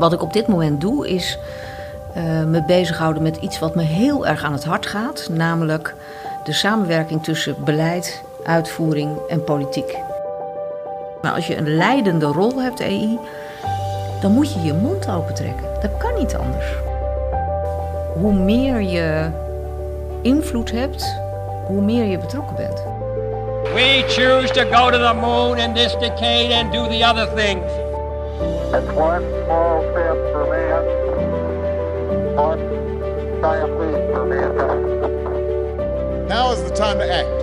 Wat ik op dit moment doe is me bezighouden met iets wat me heel erg aan het hart gaat. Namelijk de samenwerking tussen beleid, uitvoering en politiek. Maar als je een leidende rol hebt, EI, dan moet je je mond open trekken. Dat kan niet anders. Hoe meer je invloed hebt, hoe meer je betrokken bent. We choose to go to the moon in this decade and do the other things. It's one small step for man, one giant leap for mankind. Now is the time to act.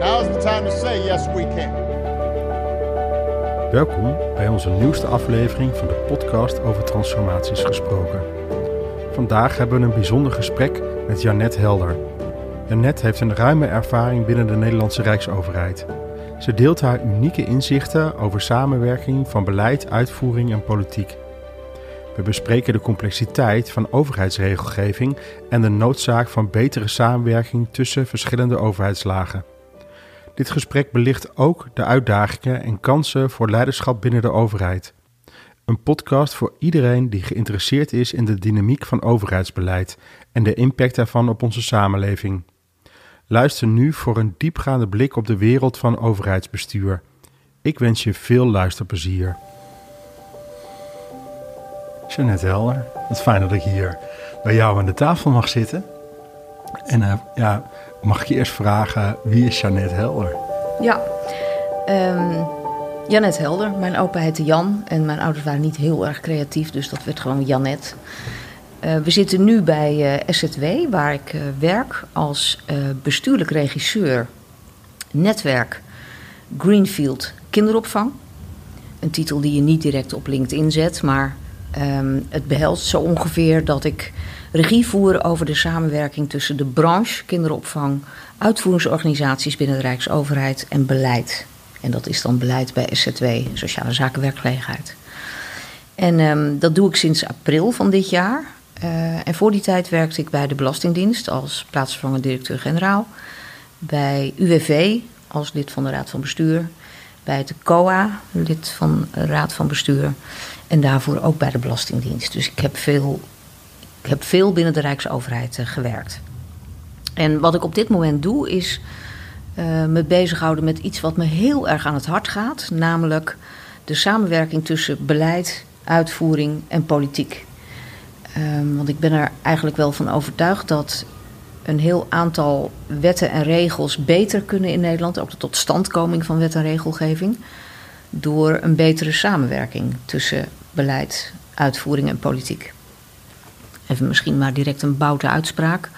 Now is the time to say yes we can. Welkom bij onze nieuwste aflevering van de podcast over transformaties gesproken. Vandaag hebben we een bijzonder gesprek met Janet Helder. Janet heeft een ruime ervaring binnen de Nederlandse Rijksoverheid. Ze deelt haar unieke inzichten over samenwerking van beleid, uitvoering en politiek. We bespreken de complexiteit van overheidsregelgeving en de noodzaak van betere samenwerking tussen verschillende overheidslagen. Dit gesprek belicht ook de uitdagingen en kansen voor leiderschap binnen de overheid. Een podcast voor iedereen die geïnteresseerd is in de dynamiek van overheidsbeleid en de impact daarvan op onze samenleving. Luister nu voor een diepgaande blik op de wereld van overheidsbestuur. Ik wens je veel luisterplezier. Janet Helder, wat fijn dat ik hier bij jou aan de tafel mag zitten. En mag ik je eerst vragen, wie is Janet Helder? Ja, Janet Helder. Mijn opa heette Jan en mijn ouders waren niet heel erg creatief, dus dat werd gewoon Janet. We zitten nu bij SZW, waar ik werk als bestuurlijk regisseur netwerk Greenfield kinderopvang. Een titel die je niet direct op LinkedIn zet, maar het behelst zo ongeveer dat ik regie voer over de samenwerking tussen de branche kinderopvang, uitvoeringsorganisaties binnen de Rijksoverheid en beleid. En dat is dan beleid bij SZW, Sociale Zaken Werkgelegenheid. En dat doe ik sinds april van dit jaar. En voor die tijd werkte ik bij de Belastingdienst als plaatsvervangend directeur-generaal. Bij UWV als lid van de Raad van Bestuur. Bij de COA, lid van de Raad van Bestuur. En daarvoor ook bij de Belastingdienst. Dus ik heb veel binnen de Rijksoverheid gewerkt. En wat ik op dit moment doe is me bezighouden met iets wat me heel erg aan het hart gaat. Namelijk de samenwerking tussen beleid, uitvoering en politiek. Want ik ben er eigenlijk wel van overtuigd dat een heel aantal wetten en regels beter kunnen in Nederland. Ook de totstandkoming van wet en regelgeving. Door een betere samenwerking tussen beleid, uitvoering en politiek. Even misschien maar direct een boute uitspraak.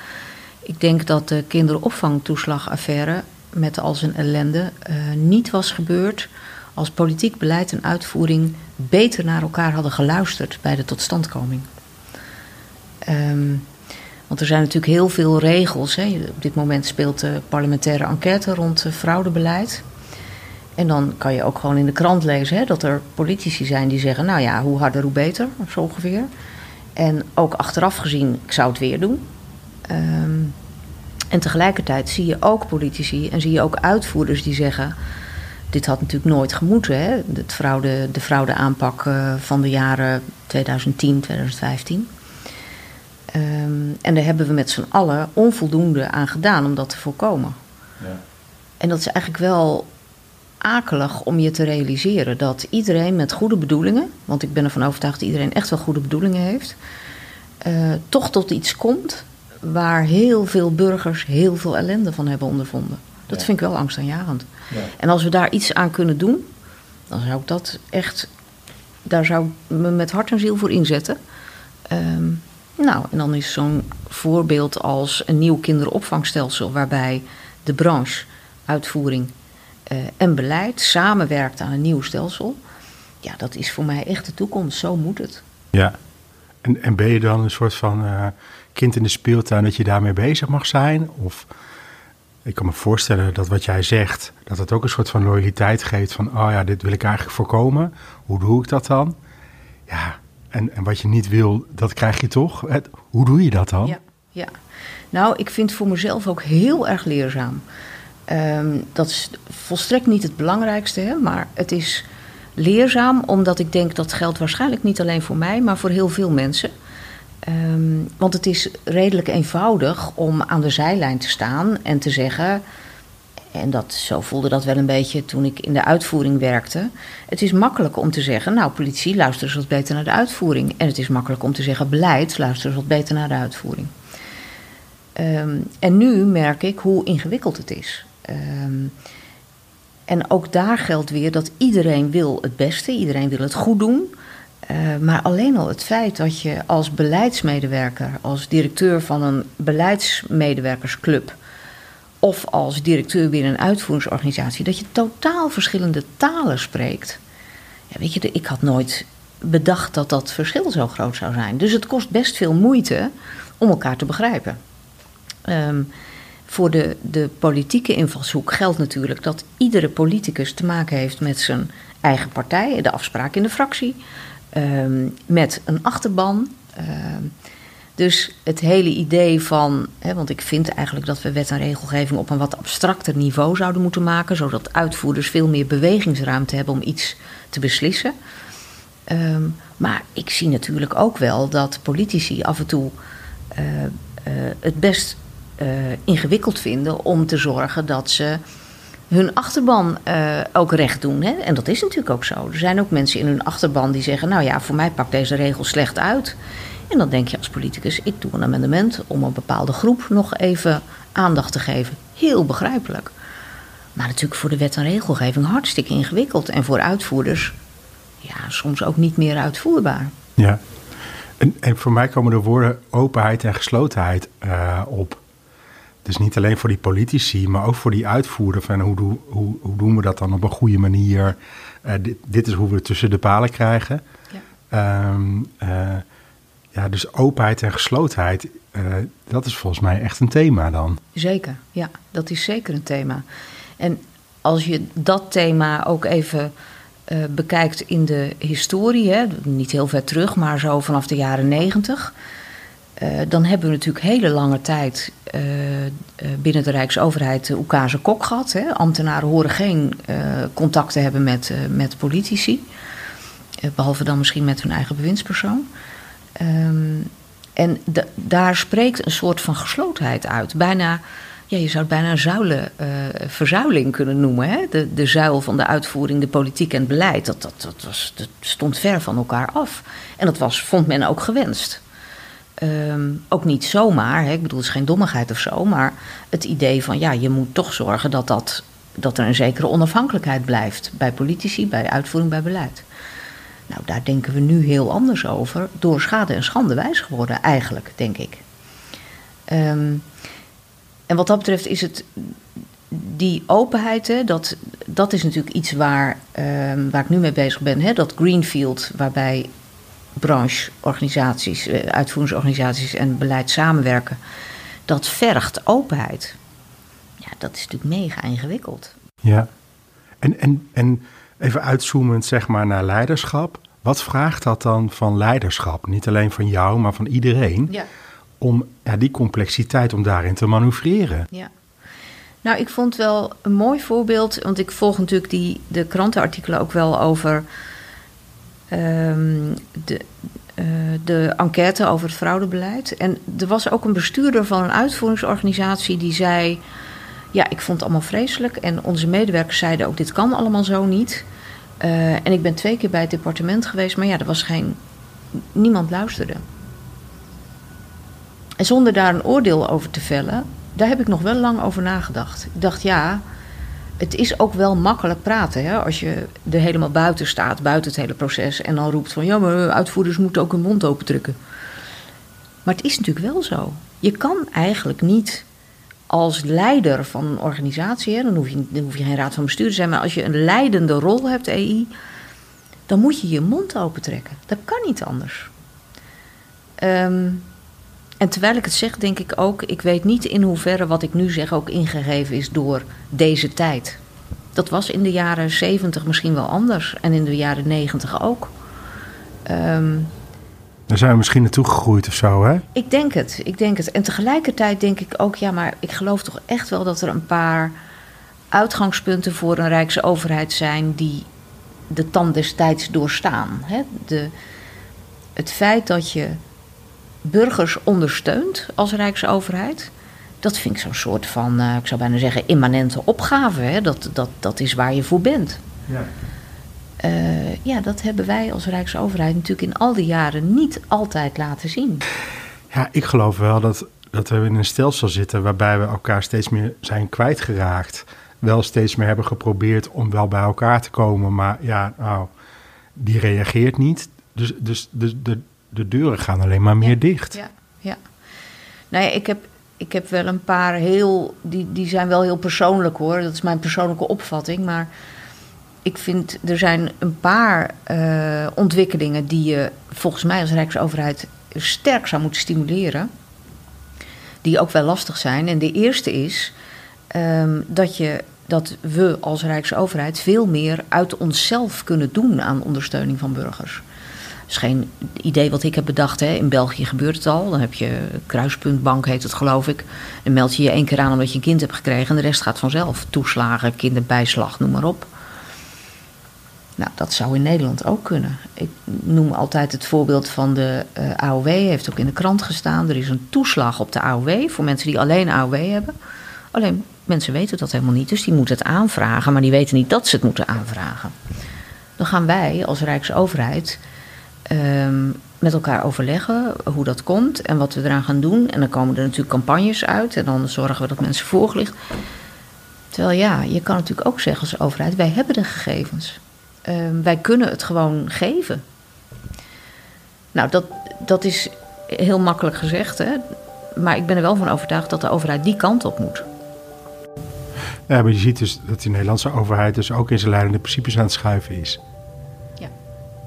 Ik denk dat de kinderopvangtoeslagaffaire met al zijn ellende niet was gebeurd als politiek beleid en uitvoering beter naar elkaar hadden geluisterd bij de totstandkoming. Want er zijn natuurlijk heel veel regels. Hè. Op dit moment speelt de parlementaire enquête rond fraudebeleid. En dan kan je ook gewoon in de krant lezen hè, dat er politici zijn die zeggen, nou ja, hoe harder hoe beter, of zo ongeveer. En ook achteraf gezien, ik zou het weer doen. En tegelijkertijd zie je ook politici en zie je ook uitvoerders die zeggen, dit had natuurlijk nooit gemoeten, hè? De fraudeaanpak van de jaren 2010, 2015. En daar hebben we met z'n allen onvoldoende aan gedaan om dat te voorkomen. Ja. En dat is eigenlijk wel akelig om je te realiseren dat iedereen met goede bedoelingen, want ik ben ervan overtuigd dat iedereen echt wel goede bedoelingen heeft, toch tot iets komt waar heel veel burgers heel veel ellende van hebben ondervonden. Dat vind ik wel angstaanjagend. Ja. En als we daar iets aan kunnen doen, dan zou ik dat echt, daar zou ik me met hart en ziel voor inzetten. En dan is zo'n voorbeeld als een nieuw kinderopvangstelsel waarbij de branche, uitvoering en beleid samenwerkt aan een nieuw stelsel. Ja, dat is voor mij echt de toekomst. Zo moet het. Ja, en ben je dan een soort van kind in de speeltuin dat je daarmee bezig mag zijn? Of ik kan me voorstellen dat wat jij zegt, dat het ook een soort van loyaliteit geeft van, oh ja, dit wil ik eigenlijk voorkomen. Hoe doe ik dat dan? Ja, en wat je niet wil, dat krijg je toch. Hoe doe je dat dan? Ja. Nou, ik vind voor mezelf ook heel erg leerzaam. Dat is volstrekt niet het belangrijkste, hè, maar het is leerzaam, omdat ik denk dat geldt waarschijnlijk niet alleen voor mij, maar voor heel veel mensen. Want het is redelijk eenvoudig om aan de zijlijn te staan en te zeggen, en dat, zo voelde dat wel een beetje toen ik in de uitvoering werkte. Het is makkelijk om te zeggen, nou, politie, luister eens wat beter naar de uitvoering. En het is makkelijk om te zeggen, beleid, luister eens wat beter naar de uitvoering. En nu merk ik hoe ingewikkeld het is. En ook daar geldt weer dat iedereen wil het beste, iedereen wil het goed doen. Maar alleen al het feit dat je als beleidsmedewerker, als directeur van een beleidsmedewerkersclub, of als directeur binnen een uitvoeringsorganisatie, dat je totaal verschillende talen spreekt. Ja, weet je, ik had nooit bedacht dat dat verschil zo groot zou zijn. Dus het kost best veel moeite om elkaar te begrijpen. Voor de politieke invalshoek geldt natuurlijk dat iedere politicus te maken heeft met zijn eigen partij, de afspraak in de fractie, met een achterban. Dus het hele idee van, want ik vind eigenlijk dat we wet en regelgeving op een wat abstracter niveau zouden moeten maken, zodat uitvoerders veel meer bewegingsruimte hebben om iets te beslissen. Maar ik zie natuurlijk ook wel dat politici af en toe het best ingewikkeld vinden om te zorgen dat ze hun achterban ook recht doen. Hè? En dat is natuurlijk ook zo. Er zijn ook mensen in hun achterban die zeggen, nou ja, voor mij pakt deze regel slecht uit. En dan denk je als politicus, ik doe een amendement om een bepaalde groep nog even aandacht te geven. Heel begrijpelijk. Maar natuurlijk voor de wet en regelgeving hartstikke ingewikkeld. En voor uitvoerders, ja, soms ook niet meer uitvoerbaar. Ja, en voor mij komen de woorden openheid en geslotenheid op. Dus niet alleen voor die politici, maar ook voor die uitvoerder. Van hoe doen we dat dan op een goede manier? Dit is hoe we het tussen de palen krijgen. Ja. Ja, dus openheid en geslotenheid, dat is volgens mij echt een thema dan. Zeker, ja, dat is zeker een thema. En als je dat thema ook even bekijkt in de historie, hè, niet heel ver terug, maar zo vanaf de jaren 90... dan hebben we natuurlijk hele lange tijd binnen de Rijksoverheid de oekase kok gehad. Hè. Ambtenaren horen geen contact te hebben met politici, behalve dan misschien met hun eigen bewindspersoon. En daar spreekt een soort van geslotenheid uit. Bijna, ja, je zou het bijna een verzuiling kunnen noemen. Hè? De zuil van de uitvoering, de politiek en het beleid. Dat stond ver van elkaar af. En dat vond men ook gewenst. Ook niet zomaar. Hè? Ik bedoel, het is geen dommigheid of zo. Maar het idee van, ja, je moet toch zorgen dat er een zekere onafhankelijkheid blijft. Bij politici, bij uitvoering, bij beleid. Nou, daar denken we nu heel anders over. Door schade en schande wijs geworden, eigenlijk, denk ik. En wat dat betreft is het die openheid, hè, dat is natuurlijk iets waar ik nu mee bezig ben. Hè, dat Greenfield, waarbij brancheorganisaties, uitvoeringsorganisaties en beleid samenwerken, dat vergt openheid. Ja, dat is natuurlijk mega ingewikkeld. Ja, en even uitzoomend, zeg maar, naar leiderschap. Wat vraagt dat dan van leiderschap? Niet alleen van jou, maar van iedereen. Ja. Om die complexiteit, om daarin te manoeuvreren. Ja. Nou, ik vond wel een mooi voorbeeld. Want ik volg natuurlijk de krantenartikelen ook wel over de enquête over het fraudebeleid. En er was ook een bestuurder van een uitvoeringsorganisatie die zei, ja, ik vond het allemaal vreselijk en onze medewerkers zeiden ook, dit kan allemaal zo niet. En ik ben 2 keer bij het departement geweest, maar ja, er was niemand luisterde. En zonder daar een oordeel over te vellen, daar heb ik nog wel lang over nagedacht. Ik dacht, ja, het is ook wel makkelijk praten, hè, als je er helemaal buiten staat, buiten het hele proces, en dan roept van, ja, maar uitvoerders moeten ook hun mond opendrukken. Maar het is natuurlijk wel zo. Je kan eigenlijk niet als leider van een organisatie, hè, dan hoef je geen raad van bestuur te zijn, maar als je een leidende rol hebt, EI, dan moet je je mond open trekken. Dat kan niet anders. En terwijl ik het zeg, denk ik ook, ik weet niet in hoeverre wat ik nu zeg ook ingegeven is door deze tijd. Dat was in de jaren 70 misschien wel anders en in de jaren 90 ook. Daar zijn we misschien naartoe gegroeid of zo, hè? Ik denk het. En tegelijkertijd denk ik ook, ja, maar ik geloof toch echt wel dat er een paar uitgangspunten voor een Rijksoverheid zijn die de tand destijds doorstaan. Hè? Het feit dat je burgers ondersteunt als Rijksoverheid, dat vind ik zo'n soort van, ik zou bijna zeggen, immanente opgave. Hè? Dat is waar je voor bent. Ja. Ja, dat hebben wij als Rijksoverheid natuurlijk in al die jaren niet altijd laten zien. Ja, ik geloof wel dat we in een stelsel zitten waarbij we elkaar steeds meer zijn kwijtgeraakt. Wel steeds meer hebben geprobeerd om wel bij elkaar te komen, maar ja, nou, die reageert niet. Dus de deuren gaan alleen maar meer dicht. Ja, ja. Nou ja, ik heb wel een paar heel... Die zijn wel heel persoonlijk hoor, dat is mijn persoonlijke opvatting, maar... Ik vind, er zijn een paar ontwikkelingen die je volgens mij als Rijksoverheid sterk zou moeten stimuleren. Die ook wel lastig zijn. En de eerste is dat we als Rijksoverheid veel meer uit onszelf kunnen doen aan ondersteuning van burgers. Dat is geen idee wat ik heb bedacht. Hè. In België gebeurt het al. Dan heb je kruispuntbank, heet het geloof ik. Dan meld je je 1 keer aan omdat je een kind hebt gekregen. En de rest gaat vanzelf. Toeslagen, kinderbijslag, noem maar op. Nou, dat zou in Nederland ook kunnen. Ik noem altijd het voorbeeld van de AOW, heeft ook in de krant gestaan. Er is een toeslag op de AOW voor mensen die alleen AOW hebben. Alleen, mensen weten dat helemaal niet, dus die moeten het aanvragen. Maar die weten niet dat ze het moeten aanvragen. Dan gaan wij als Rijksoverheid met elkaar overleggen hoe dat komt en wat we eraan gaan doen. En dan komen er natuurlijk campagnes uit en dan zorgen we dat mensen voorgelicht. Terwijl ja, je kan natuurlijk ook zeggen als overheid, wij hebben de gegevens. Wij kunnen het gewoon geven. Nou, dat is heel makkelijk gezegd, hè? Maar ik ben er wel van overtuigd dat de overheid die kant op moet. Ja, maar je ziet dus dat de Nederlandse overheid dus ook in zijn leidende principes aan het schuiven is. Ja.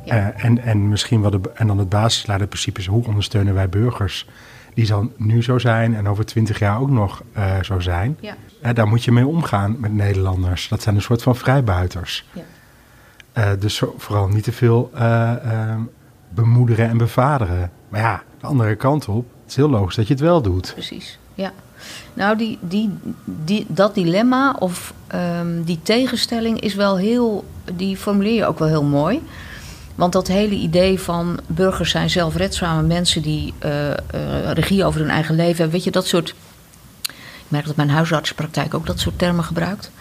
Ja. En misschien wel dan het basisleidende principe is, hoe ondersteunen wij burgers? Die zal nu zo zijn en over 20 jaar ook nog zo zijn. Ja. Daar moet je mee omgaan met Nederlanders. Dat zijn een soort van vrijbuiters. Ja. Dus vooral niet te veel bemoederen en bevaderen. Maar ja, de andere kant op, het is heel logisch dat je het wel doet. Precies, ja. Nou, dat dilemma of die tegenstelling is wel heel... Die formuleer je ook wel heel mooi. Want dat hele idee van burgers zijn zelfredzame mensen... die regie over hun eigen leven hebben. Weet je, dat soort... Ik merk dat mijn huisartsenpraktijk ook dat soort termen gebruikt...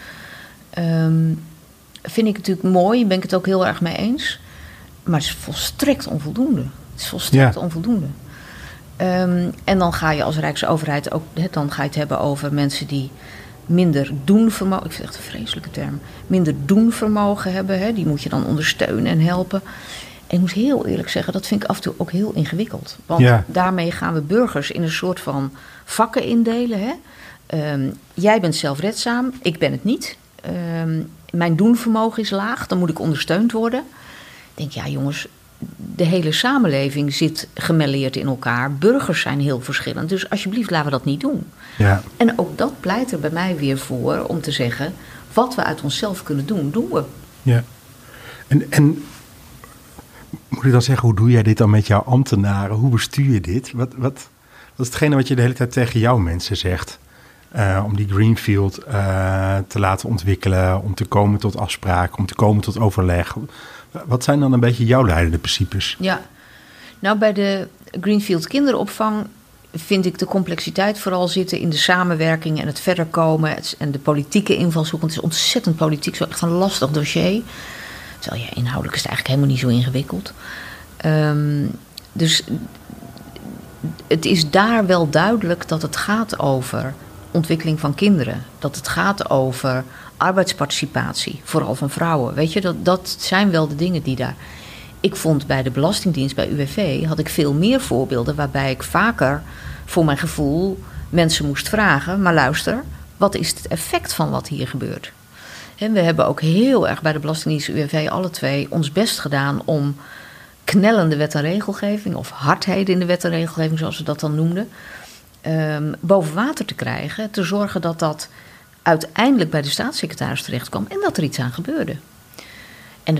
Vind ik natuurlijk mooi, ben ik het ook heel erg mee eens. Maar het is volstrekt onvoldoende. Het is volstrekt onvoldoende. En dan ga je als Rijksoverheid ook... Dan ga je het hebben over mensen die minder doenvermogen... Ik vind het echt een vreselijke term. Minder doenvermogen hebben. Hè, die moet je dan ondersteunen en helpen. En ik moet heel eerlijk zeggen, dat vind ik af en toe ook heel ingewikkeld. Want daarmee gaan we burgers in een soort van vakken indelen. Hè. Jij bent zelfredzaam, ik ben het niet... Mijn doenvermogen is laag, dan moet ik ondersteund worden. Ik denk, ja jongens, de hele samenleving zit gemêleerd in elkaar. Burgers zijn heel verschillend, dus alsjeblieft laten we dat niet doen. Ja. En ook dat pleit er bij mij weer voor om te zeggen... wat we uit onszelf kunnen doen, doen we. Ja. En moet ik dan zeggen, hoe doe jij dit dan met jouw ambtenaren? Hoe bestuur je dit? Wat is hetgene wat je de hele tijd tegen jouw mensen zegt... Om die Greenfield te laten ontwikkelen, om te komen tot afspraken, om te komen tot overleg. Wat zijn dan een beetje jouw leidende principes? Ja, nou bij de Greenfield kinderopvang vind ik de complexiteit vooral zitten in de samenwerking en het verder komen en de politieke invalshoek. Want het is ontzettend politiek, zo echt een lastig dossier. Terwijl ja, inhoudelijk is het eigenlijk helemaal niet zo ingewikkeld. Dus het is daar wel duidelijk dat het gaat over... ontwikkeling van kinderen. Dat het gaat over arbeidsparticipatie, vooral van vrouwen. Weet je, dat zijn wel de dingen die daar... Ik vond bij de Belastingdienst, bij UWV... had ik veel meer voorbeelden waarbij ik vaker... voor mijn gevoel mensen moest vragen... maar luister, wat is het effect van wat hier gebeurt? En we hebben ook heel erg bij de Belastingdienst UWV... alle twee ons best gedaan om... knellende wet en regelgeving... of hardheden in de wet en regelgeving, zoals we dat dan noemden... boven water te krijgen, te zorgen dat dat uiteindelijk bij de staatssecretaris terecht kwam en dat er iets aan gebeurde. En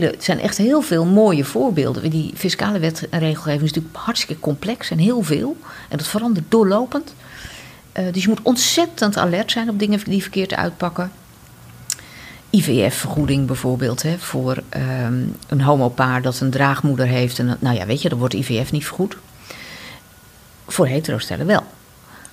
het zijn echt heel veel mooie voorbeelden. Die fiscale wet en regelgeving is natuurlijk hartstikke complex en heel veel. En dat verandert doorlopend. Dus je moet ontzettend alert zijn op dingen die verkeerd uitpakken. IVF-vergoeding bijvoorbeeld, hè, voor een homopaar dat een draagmoeder heeft. En, nou ja, weet je, dan wordt IVF niet vergoed. Voor hetero-stellen wel.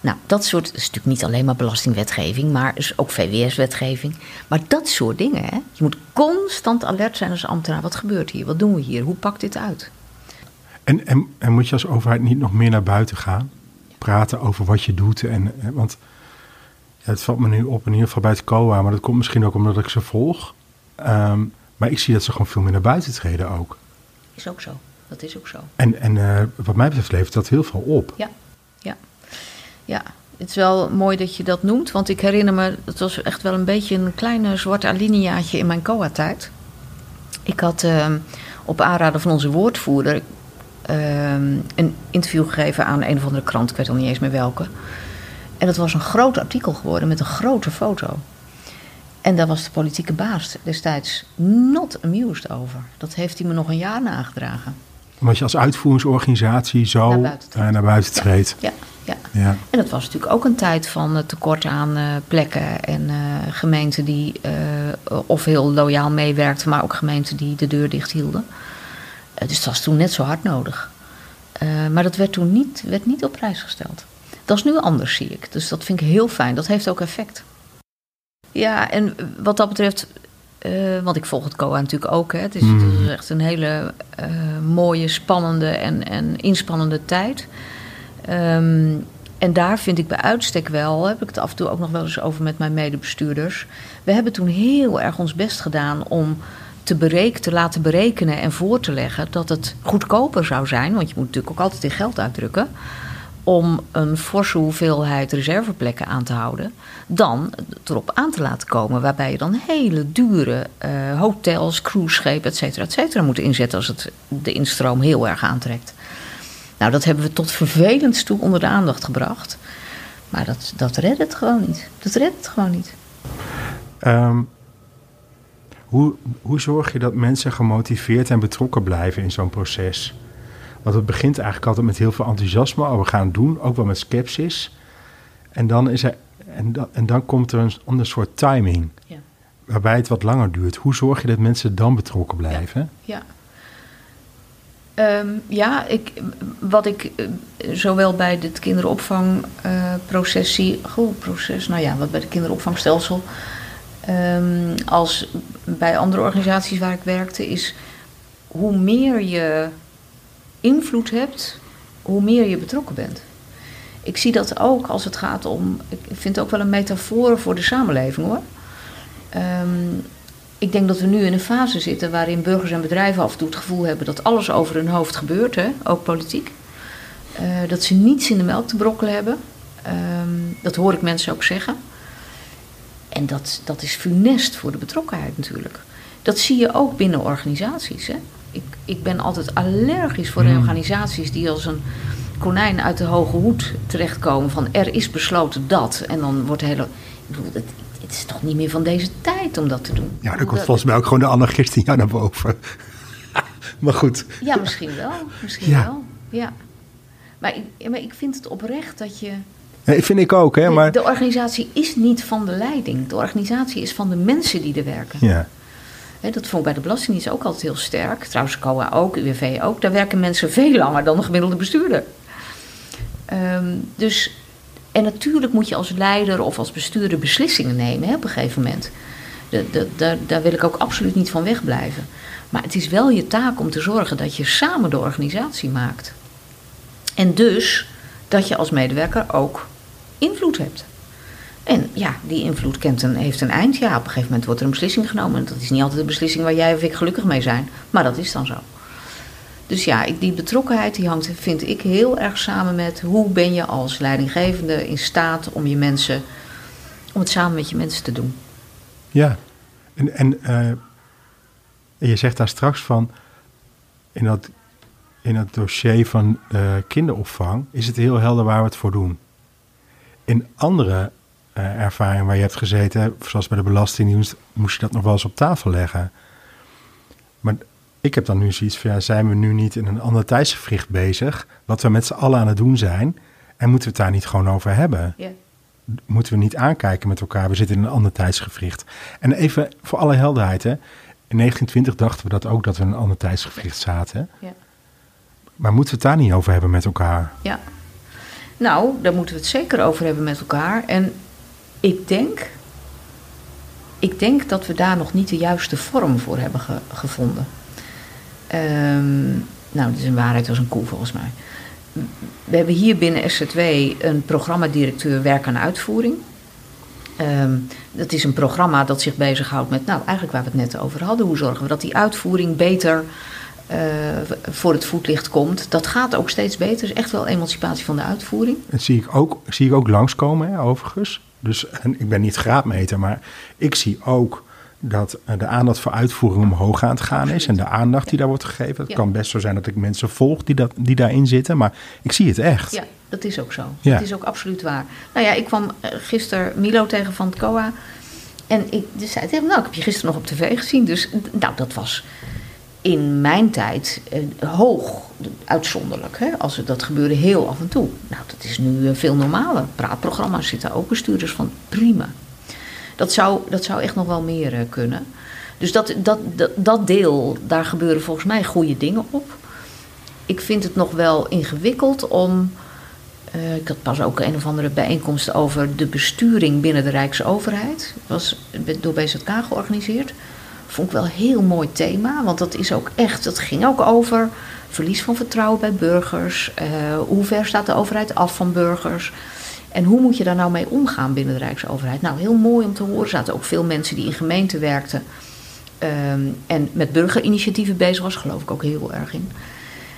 Nou, dat soort, dat is natuurlijk niet alleen maar belastingwetgeving, maar is ook VWS-wetgeving. Maar dat soort dingen, hè. Je moet constant alert zijn als ambtenaar. Wat gebeurt hier? Wat doen we hier? Hoe pakt dit uit? En moet je als overheid niet nog meer naar buiten gaan? Praten over wat je doet. Want ja, het valt me nu op, in ieder geval bij het COA, maar dat komt misschien ook omdat ik ze volg. Maar ik zie dat ze gewoon veel meer naar buiten treden ook. Is ook zo. Dat is ook zo. En wat mij betreft levert dat heel veel op. Ja, het is wel mooi dat je dat noemt. Want ik herinner me, het was echt wel een beetje een kleine zwarte alineaatje in mijn COA-tijd. Ik had op aanraden van onze woordvoerder een interview gegeven aan een of andere krant. Ik weet al niet eens meer welke. En dat was een groot artikel geworden met een grote foto. En daar was de politieke baas destijds not amused over. Dat heeft hij me nog een jaar nagedragen. Omdat je als uitvoeringsorganisatie zo naar buiten treedt. Ja. En dat was natuurlijk ook een tijd van tekort aan plekken en gemeenten die of heel loyaal meewerkten, maar ook gemeenten die de deur dicht hielden. Dus dat was toen net zo hard nodig. Maar dat werd toen niet op prijs gesteld. Dat is nu anders, zie ik. Dus dat vind ik heel fijn. Dat heeft ook effect. Ja, en wat dat betreft, want ik volg het COA natuurlijk ook. Hè. Het is echt een hele mooie, spannende en inspannende tijd. En daar vind ik bij uitstek wel, heb ik het af en toe ook nog wel eens over met mijn medebestuurders. We hebben toen heel erg ons best gedaan om te laten berekenen en voor te leggen dat het goedkoper zou zijn. Want je moet natuurlijk ook altijd in geld uitdrukken. Om een forse hoeveelheid reserveplekken aan te houden, dan erop aan te laten komen, waarbij je dan hele dure hotels, cruiseschepen, et cetera, moet inzetten als het de instroom heel erg aantrekt. Nou, dat hebben we tot vervelend toe onder de aandacht gebracht. Maar dat redt het gewoon niet. Hoe zorg je dat mensen gemotiveerd en betrokken blijven in zo'n proces? Want het begint eigenlijk altijd met heel veel enthousiasme. Oh, we gaan het doen, ook wel met scepsis. En dan komt er een ander soort timing. Ja. Waarbij het wat langer duurt. Hoe zorg je dat mensen dan betrokken blijven? Wat ik zowel bij het kinderopvangproces zie. Wat bij het kinderopvangstelsel. Als bij andere organisaties waar ik werkte, is hoe meer je invloed hebt, hoe meer je betrokken bent. Ik zie dat ook als het gaat om, ik vind het ook wel een metafoor voor de samenleving, hoor. Ik denk dat we nu in een fase zitten waarin burgers en bedrijven af en toe het gevoel hebben dat alles over hun hoofd gebeurt, hè? Ook politiek. Dat ze niets in de melk te brokkelen hebben. Dat hoor ik mensen ook zeggen. En dat is funest voor de betrokkenheid natuurlijk. Dat zie je ook binnen organisaties, hè. Ik ben altijd allergisch voor organisaties die als een konijn uit de hoge hoed terechtkomen van er is besloten dat. En dan wordt de hele... Ik bedoel, het is toch niet meer van deze tijd om dat te doen. Ja, dan komt volgens mij ook gewoon de anarchist in jou naar boven. Maar goed. Ja, misschien wel. Ja. Maar ik vind het oprecht dat je... Ja, vind ik ook, hè. Maar... De organisatie is niet van de leiding. De organisatie is van de mensen die er werken. Ja. Dat vond ik bij de Belastingdienst ook altijd heel sterk. Trouwens, COA ook, UWV ook. Daar werken mensen veel langer dan de gemiddelde bestuurder. En natuurlijk moet je als leider of als bestuurder beslissingen nemen, hè, op een gegeven moment. Daar wil ik ook absoluut niet van wegblijven. Maar het is wel je taak om te zorgen dat je samen de organisatie maakt. En dus dat je als medewerker ook invloed hebt. En ja, die invloed heeft een eind. Ja, op een gegeven moment wordt er een beslissing genomen. En dat is niet altijd de beslissing waar jij of ik gelukkig mee zijn. Maar dat is dan zo. Dus ja, die betrokkenheid die hangt, vind ik, heel erg samen met hoe ben je als leidinggevende in staat om om het samen met je mensen te doen. Ja, en je zegt daar straks van, in dat dossier van kinderopvang is het heel helder waar we het voor doen. In andere ervaring waar je hebt gezeten, zoals bij de Belastingdienst, moest je dat nog wel eens op tafel leggen. Maar ik heb dan nu zoiets van, ja, zijn we nu niet in een ander tijdsgevricht bezig, wat we met z'n allen aan het doen zijn, en moeten we het daar niet gewoon over hebben? Ja, moeten we niet aankijken met elkaar. We zitten in een ander tijdsgevricht. En even voor alle helderheid, hè. In 1920 dachten we dat ook, dat we in een ander tijdsgevricht zaten. Ja. Maar moeten we het daar niet over hebben met elkaar? Ja. Nou, daar moeten we het zeker over hebben met elkaar. En ik denk dat we daar nog niet de juiste vorm voor hebben gevonden. Nou, dit is een waarheid als een koe volgens mij. We hebben hier binnen SZW een programmadirecteur werk aan uitvoering. Dat is een programma dat zich bezighoudt met, nou, eigenlijk waar we het net over hadden. Hoe zorgen we dat die uitvoering beter voor het voetlicht komt? Dat gaat ook steeds beter. Het is echt wel emancipatie van de uitvoering. Dat zie ik ook langskomen, hè, overigens. Dus en ik ben niet graadmeter, maar ik zie ook dat de aandacht voor uitvoering omhoog aan het gaan is. En de aandacht die daar wordt gegeven. Het kan best zo zijn dat ik mensen volg die daarin zitten. Maar ik zie het echt. Ja, dat is ook zo. Ja. Dat is ook absoluut waar. Nou ja, ik kwam gisteren Milo tegen van het COA. En ik dus zei tegen hem, nou, ik heb je gisteren nog op tv gezien. Dus nou, dat was in mijn tijd hoog uitzonderlijk. Hè? Als dat gebeurde heel af en toe. Nou, dat is nu veel normaler. Praatprogramma's zitten ook bestuurders van. Prima. Dat zou echt nog wel meer kunnen. Dus dat deel, daar gebeuren volgens mij goede dingen op. Ik vind het nog wel ingewikkeld om... ik had pas ook een of andere bijeenkomst over de besturing binnen de Rijksoverheid. Dat was door BZK georganiseerd. Vond ik wel een heel mooi thema, want dat is ook echt... Dat ging ook over verlies van vertrouwen bij burgers. Hoe ver staat de overheid af van burgers? En hoe moet je daar nou mee omgaan binnen de Rijksoverheid? Nou, heel mooi om te horen. Er zaten ook veel mensen die in gemeenten werkten. En met burgerinitiatieven bezig was, geloof ik ook heel erg in.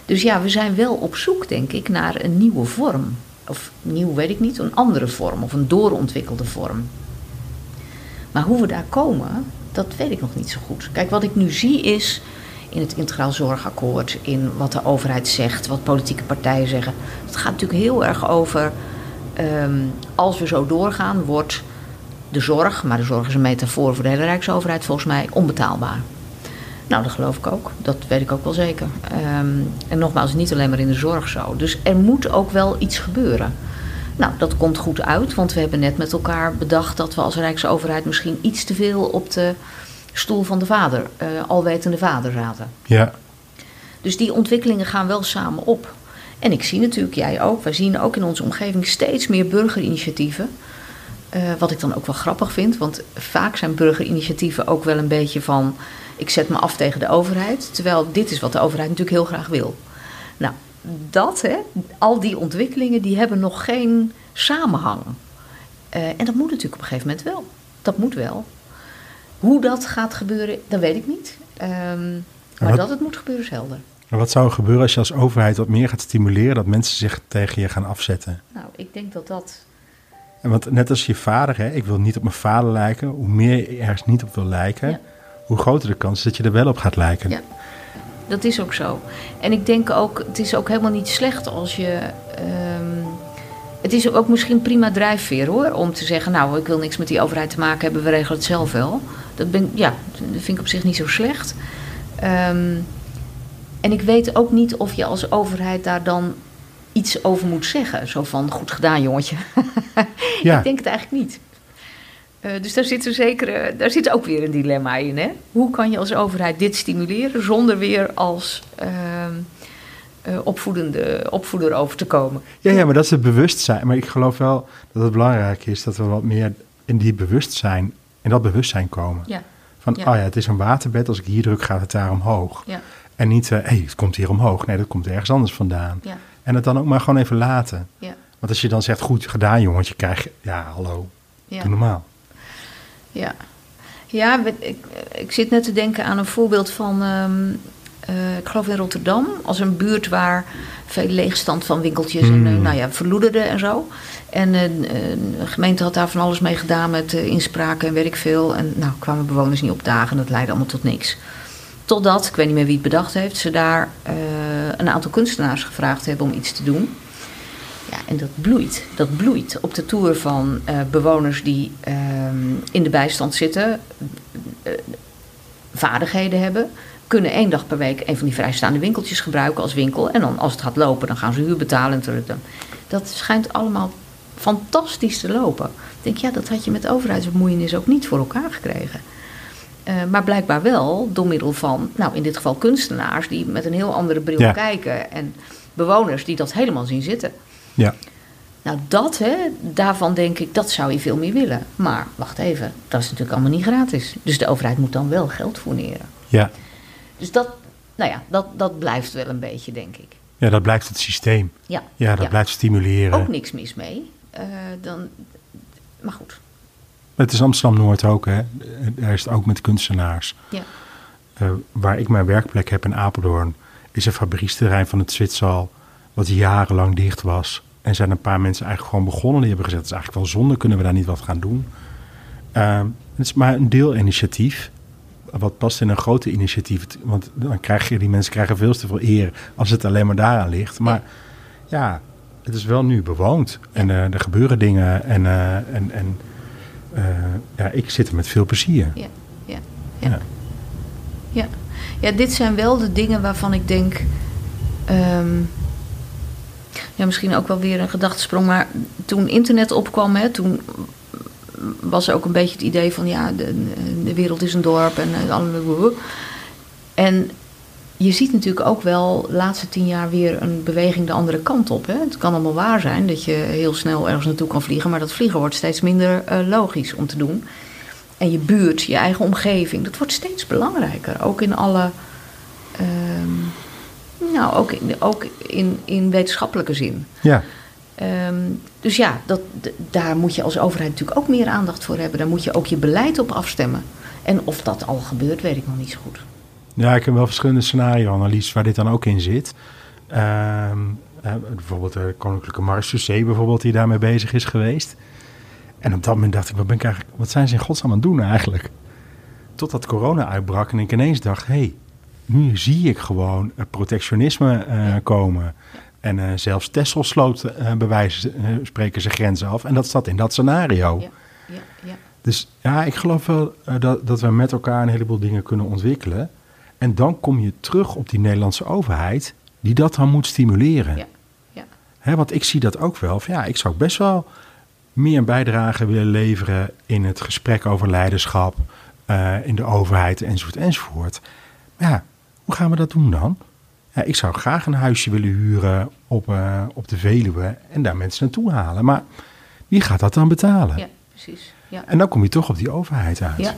Dus ja, we zijn wel op zoek, denk ik, naar een nieuwe vorm. Of nieuw, weet ik niet, een andere vorm. Of een doorontwikkelde vorm. Maar hoe we daar komen, dat weet ik nog niet zo goed. Kijk, wat ik nu zie is in het Integraal Zorgakkoord, in wat de overheid zegt, wat politieke partijen zeggen. Het gaat natuurlijk heel erg over... als we zo doorgaan, wordt de zorg, maar de zorg is een metafoor voor de hele Rijksoverheid, volgens mij onbetaalbaar. Nou, dat geloof ik ook. Dat weet ik ook wel zeker. En nogmaals, niet alleen maar in de zorg zo. Dus er moet ook wel iets gebeuren. Nou, dat komt goed uit, want we hebben net met elkaar bedacht dat we als Rijksoverheid misschien iets te veel op de stoel van de vader, alwetende vader zaten. Ja. Dus die ontwikkelingen gaan wel samen op. En ik zie natuurlijk, jij ook, wij zien ook in onze omgeving steeds meer burgerinitiatieven. Wat ik dan ook wel grappig vind, want vaak zijn burgerinitiatieven ook wel een beetje van... ik zet me af tegen de overheid, terwijl dit is wat de overheid natuurlijk heel graag wil. Nou, dat, hè, al die ontwikkelingen, die hebben nog geen samenhang. En dat moet natuurlijk op een gegeven moment wel. Dat moet wel. Hoe dat gaat gebeuren, dat weet ik niet. Maar dat het moet gebeuren is helder. Maar wat zou er gebeuren als je als overheid wat meer gaat stimuleren, dat mensen zich tegen je gaan afzetten? Nou, ik denk dat... En want net als je vader, hè, ik wil niet op mijn vader lijken. Hoe meer je ergens niet op wil lijken, hoe groter de kans is dat je er wel op gaat lijken. Ja, dat is ook zo. En ik denk ook, het is ook helemaal niet slecht als je... het is ook misschien prima drijfveer, hoor, om te zeggen, nou, ik wil niks met die overheid te maken hebben, we regelen het zelf wel. Dat vind ik op zich niet zo slecht. En ik weet ook niet of je als overheid daar dan iets over moet zeggen. Zo van, goed gedaan, jongetje. Ja. Ik denk het eigenlijk niet. Dus daar zit ook weer een dilemma in. Hè? Hoe kan je als overheid dit stimuleren zonder weer als opvoeder over te komen? Ja, maar dat is het bewustzijn. Maar ik geloof wel dat het belangrijk is dat we wat meer in dat bewustzijn komen. Ja. Van, ja. Oh ja, het is een waterbed. Als ik hier druk, gaat het daar omhoog. Ja. En niet, het komt hier omhoog. Nee, dat komt ergens anders vandaan. Ja. En het dan ook maar gewoon even laten. Ja. Want als je dan zegt, goed gedaan jongetje, krijg je... Ja, hallo, doe normaal. Ja, ik zit net te denken aan een voorbeeld van... ik geloof in Rotterdam, als een buurt waar veel leegstand van winkeltjes en verloederden en zo. En de gemeente had daar van alles mee gedaan met inspraken en weet ik veel. En nou, kwamen bewoners niet opdagen, dat leidde allemaal tot niks. Totdat, ik weet niet meer wie het bedacht heeft, ze daar een aantal kunstenaars gevraagd hebben om iets te doen. Ja, en dat bloeit op de toer van bewoners die in de bijstand zitten, vaardigheden hebben, kunnen 1 dag per week een van die vrijstaande winkeltjes gebruiken als winkel. En dan als het gaat lopen, dan gaan ze huur betalen. Dat schijnt allemaal fantastisch te lopen. Ik denk, ja, dat had je met overheidsbemoeienis ook niet voor elkaar gekregen. Maar blijkbaar wel door middel van, nou in dit geval kunstenaars die met een heel andere bril kijken. En bewoners die dat helemaal zien zitten. Ja. Nou dat, hè, daarvan denk ik, dat zou je veel meer willen. Maar wacht even, dat is natuurlijk allemaal niet gratis. Dus de overheid moet dan wel geld fourneren. Ja. Dus dat, nou ja, dat blijft wel een beetje, denk ik. Ja, dat blijft het systeem. Ja. Ja, dat blijft stimuleren. Ook niks mis mee. Maar goed. Het is Amsterdam Noord ook, hè. Daar is het ook met kunstenaars. Ja. Waar ik mijn werkplek heb in Apeldoorn, is een fabrieksterrein van het Zwitserland wat jarenlang dicht was. En zijn een paar mensen eigenlijk gewoon begonnen. Die hebben gezegd, het is eigenlijk wel zonde, kunnen we daar niet wat gaan doen. Het is maar een deelinitiatief. Wat past in een grote initiatief. Want dan krijg je, die mensen krijgen veel te veel eer als het alleen maar daaraan ligt. Maar ja, het is wel nu bewoond. En er gebeuren dingen. En ik zit er met veel plezier. Ja, dit zijn wel de dingen waarvan ik denk... Ja, misschien ook wel weer een gedachtesprong. Maar toen internet opkwam, hè, toen was er ook een beetje het idee van... ja, de wereld is een dorp en je ziet natuurlijk ook wel de laatste 10 jaar weer een beweging de andere kant op. Hè. Het kan allemaal waar zijn dat je heel snel ergens naartoe kan vliegen... maar dat vliegen wordt steeds minder logisch om te doen. En je buurt, je eigen omgeving, dat wordt steeds belangrijker. Ook in alle... Ook in wetenschappelijke zin. Ja. Dus ja, daar moet je als overheid natuurlijk ook meer aandacht voor hebben. Daar moet je ook je beleid op afstemmen. En of dat al gebeurt, weet ik nog niet zo goed. Ja, ik heb wel verschillende scenario-analyses waar dit dan ook in zit. Bijvoorbeeld de Koninklijke Mars, Zee bijvoorbeeld, die daarmee bezig is geweest. En op dat moment dacht ik, wat zijn ze in godsnaam aan het doen eigenlijk? Totdat corona uitbrak en ik ineens dacht, hé... nu zie ik gewoon protectionisme komen. En zelfs Texel sloot bij wijze spreken zijn grenzen af. En dat staat in dat scenario. Ja. Dus ja, ik geloof wel dat we met elkaar een heleboel dingen kunnen ontwikkelen. En dan kom je terug op die Nederlandse overheid die dat dan moet stimuleren. Ja. Hè, want ik zie dat ook wel. Van, ja, ik zou best wel meer bijdrage willen leveren in het gesprek over leiderschap, in de overheid enzovoort. Ja, hoe gaan we dat doen dan? Ja, ik zou graag een huisje willen huren op de Veluwe en daar mensen naartoe halen. Maar wie gaat dat dan betalen? Ja, precies. Ja. En dan kom je toch op die overheid uit.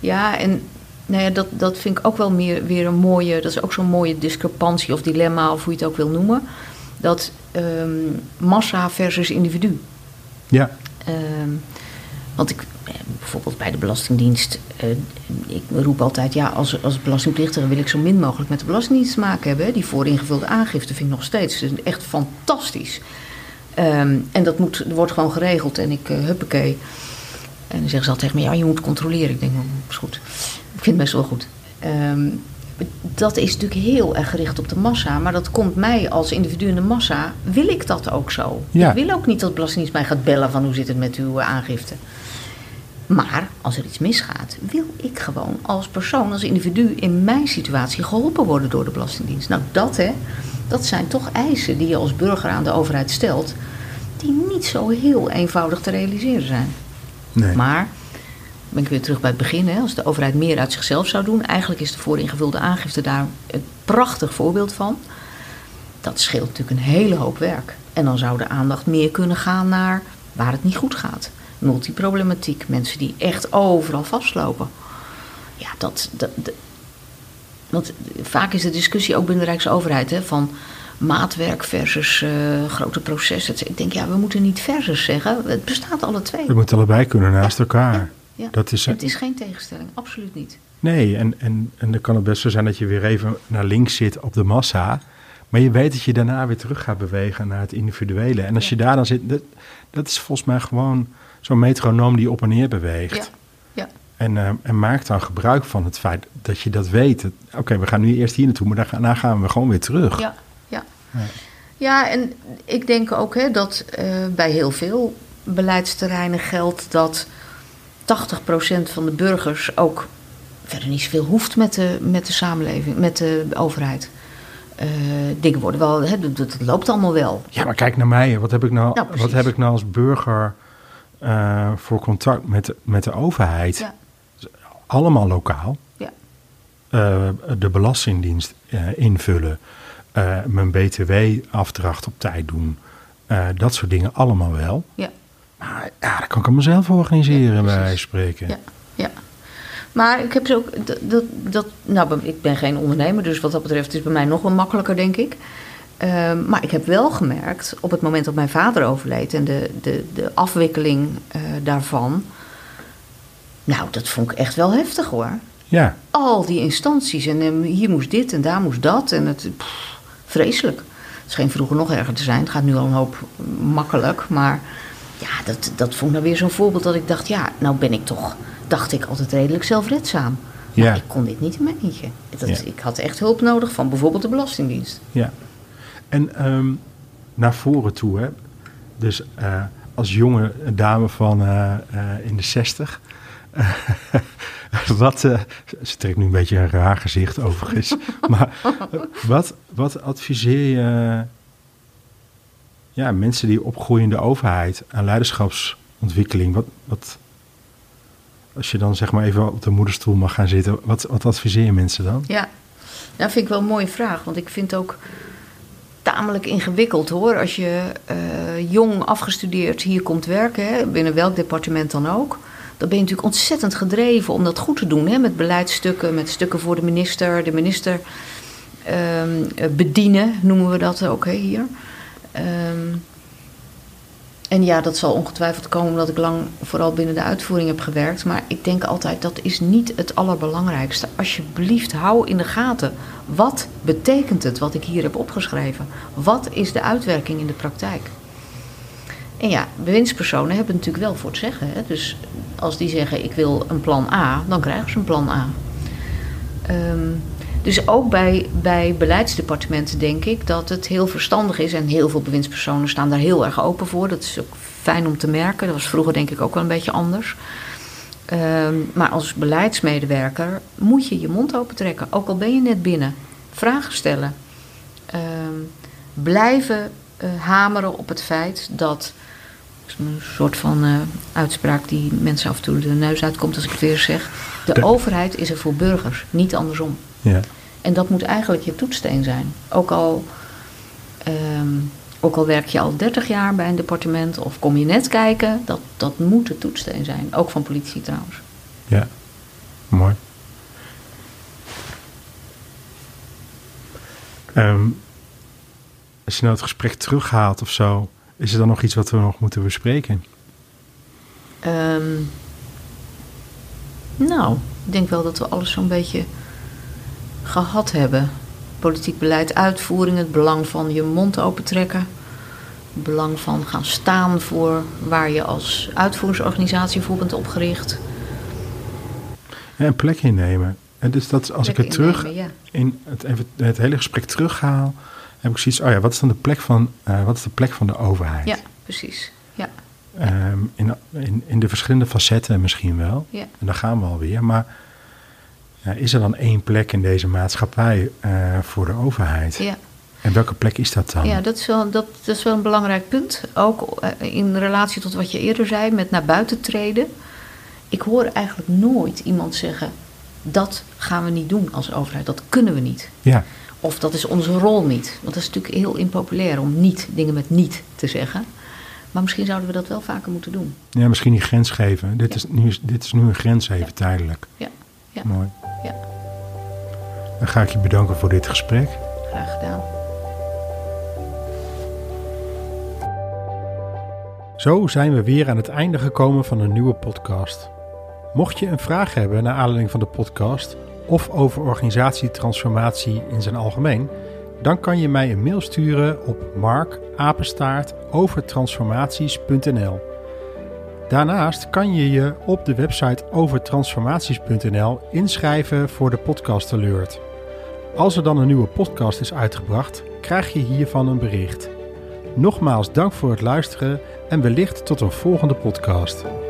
Ja, en nou ja, dat vind ik ook wel meer weer een mooie... dat is ook zo'n mooie discrepantie of dilemma of hoe je het ook wil noemen. Dat massa versus individu. Ja. Want ik... bijvoorbeeld bij de Belastingdienst. Ik roep altijd, ja, als belastingplichtige wil ik zo min mogelijk met de Belastingdienst te maken hebben. Die vooringevulde aangifte vind ik nog steeds echt fantastisch. En dat wordt gewoon geregeld. En ik, huppakee. En dan zeggen ze altijd tegen me, ja, je moet controleren. Ik denk, is goed. Ik vind het best wel goed. Dat is natuurlijk heel erg gericht op de massa. Maar dat komt mij als individu in de massa, wil ik dat ook zo. Ja. Ik wil ook niet dat de Belastingdienst mij gaat bellen van hoe zit het met uw aangifte. Maar als er iets misgaat, wil ik gewoon als persoon, als individu in mijn situatie geholpen worden door de Belastingdienst. Nou, dat zijn toch eisen die je als burger aan de overheid stelt, die niet zo heel eenvoudig te realiseren zijn. Nee. Maar, ben ik weer terug bij het begin, hè, als de overheid meer uit zichzelf zou doen, eigenlijk is de vooringevulde aangifte daar een prachtig voorbeeld van. Dat scheelt natuurlijk een hele hoop werk. En dan zou de aandacht meer kunnen gaan naar waar het niet goed gaat. Multiproblematiek, mensen die echt overal vastlopen. Ja, want vaak is de discussie ook binnen de Rijksoverheid... hè, van maatwerk versus grote processen. Ik denk, ja, we moeten niet versus zeggen. Het bestaat alle twee. We moeten allebei kunnen naast elkaar. Ja. Dat is, het is geen tegenstelling, absoluut niet. Nee, en dan kan het best zo zijn dat je weer even naar links zit op de massa... maar je weet dat je daarna weer terug gaat bewegen naar het individuele. En als je daar dan zit... dat is volgens mij gewoon... zo'n metronoom die op en neer beweegt. Ja. En maak dan gebruik van het feit dat je dat weet. Oké, we gaan nu eerst hier naartoe, maar daarna gaan we gewoon weer terug. Ja, en ik denk ook dat bij heel veel beleidsterreinen geldt... dat 80% van de burgers ook verder niet zoveel hoeft met de samenleving, met de overheid. dingen worden wel, dat loopt allemaal wel. Ja, maar kijk naar mij. Wat heb ik nou, wat heb ik nou als burger voor contact met de overheid? Ja. Allemaal lokaal. Ja. De Belastingdienst invullen. Mijn BTW-afdracht op tijd doen. Dat soort dingen allemaal wel. Ja. Maar ja, dat kan ik allemaal zelf organiseren, ja, bij wijze van spreken. Ja, ja. Maar ik heb dus ook dat. Nou, ik ben geen ondernemer, dus wat dat betreft is het bij mij nog wel makkelijker, denk ik. Maar ik heb wel gemerkt, op het moment dat mijn vader overleed en de afwikkeling daarvan. Nou, dat vond ik echt wel heftig, hoor. Ja. Al die instanties. En hier moest dit en daar moest dat. En het. Vreselijk. Het scheen vroeger nog erger te zijn. Het gaat nu al een hoop makkelijk. Maar ja, dat vond ik nou weer zo'n voorbeeld dat ik dacht, ja, nou ben ik toch, dacht ik, altijd redelijk zelfredzaam. Maar ja, ik kon dit niet in mijn eentje. Ik had echt hulp nodig van bijvoorbeeld de Belastingdienst. Ja. En naar voren toe, hè. Dus als jonge dame van in de 60. Ze trekt nu een beetje een raar gezicht overigens. Maar wat adviseer je mensen die opgroeien in de overheid aan leiderschapsontwikkeling? Wat, als je dan zeg maar even op de moederstoel mag gaan zitten, wat adviseer je mensen dan? Ja, dat vind ik wel een mooie vraag. Want ik vind het ook tamelijk ingewikkeld, hoor. Als je jong afgestudeerd hier komt werken, hè, binnen welk departement dan ook, dan ben je natuurlijk ontzettend gedreven om dat goed te doen. Hè? Met beleidsstukken, met stukken voor de minister bedienen, noemen we dat ook, hè, hier. En ja, dat zal ongetwijfeld komen omdat ik lang vooral binnen de uitvoering heb gewerkt. Maar ik denk altijd, dat is niet het allerbelangrijkste. Alsjeblieft, hou in de gaten. Wat betekent het wat ik hier heb opgeschreven? Wat is de uitwerking in de praktijk? En ja, bewindspersonen hebben natuurlijk wel voor het zeggen. Hè? Dus als die zeggen, ik wil een plan A, dan krijgen ze een plan A. Dus ook bij beleidsdepartementen denk ik dat het heel verstandig is. En heel veel bewindspersonen staan daar heel erg open voor. Dat is ook fijn om te merken. Dat was vroeger denk ik ook wel een beetje anders. Maar als beleidsmedewerker moet je je mond open trekken. Ook al ben je net binnen. Vragen stellen. Blijven hameren op het feit dat, een soort van uitspraak die mensen af en toe de neus uitkomt als ik het weer zeg, de overheid is er voor burgers, niet andersom. Ja. En dat moet eigenlijk je toetssteen zijn. Ook al werk je al 30 jaar bij een departement of kom je net kijken, dat moet de toetssteen zijn. Ook van politie trouwens. Ja, mooi. Als je nou het gesprek terughaalt of zo, is er dan nog iets wat we nog moeten bespreken? Nou, ik denk wel dat we alles zo'n beetje gehad hebben. Politiek beleid, uitvoering, het belang van je mond open trekken. Het belang van gaan staan voor waar je als uitvoeringsorganisatie voor bent opgericht. Ja, een plek innemen. En dus dat als plek ik het terug in het hele gesprek terughaal, heb ik zoiets, oh ja, wat is dan de plek van, de overheid? Ja, precies. Ja. In de verschillende facetten misschien wel. Ja. En daar gaan we alweer. Maar ja, is er dan één plek in deze maatschappij voor de overheid? Ja. En welke plek is dat dan? Ja, dat is wel een belangrijk punt. Ook in relatie tot wat je eerder zei, met naar buiten treden. Ik hoor eigenlijk nooit iemand zeggen, dat gaan we niet doen als overheid. Dat kunnen we niet. Ja. Of dat is onze rol niet. Want dat is natuurlijk heel impopulair om niet dingen met niet te zeggen. Maar misschien zouden we dat wel vaker moeten doen. Ja, misschien die grens geven. Dit is nu een grens even, ja, tijdelijk. Ja, ja. Mooi. Ja. Dan ga ik je bedanken voor dit gesprek. Graag gedaan. Zo zijn we weer aan het einde gekomen van een nieuwe podcast. Mocht je een vraag hebben naar aanleiding van de podcast, of over organisatietransformatie in zijn algemeen, dan kan je mij een mail sturen op mark@overtransformaties.nl. Daarnaast kan je je op de website overtransformaties.nl inschrijven voor de podcast alert. Als er dan een nieuwe podcast is uitgebracht, krijg je hiervan een bericht. Nogmaals dank voor het luisteren en wellicht tot een volgende podcast.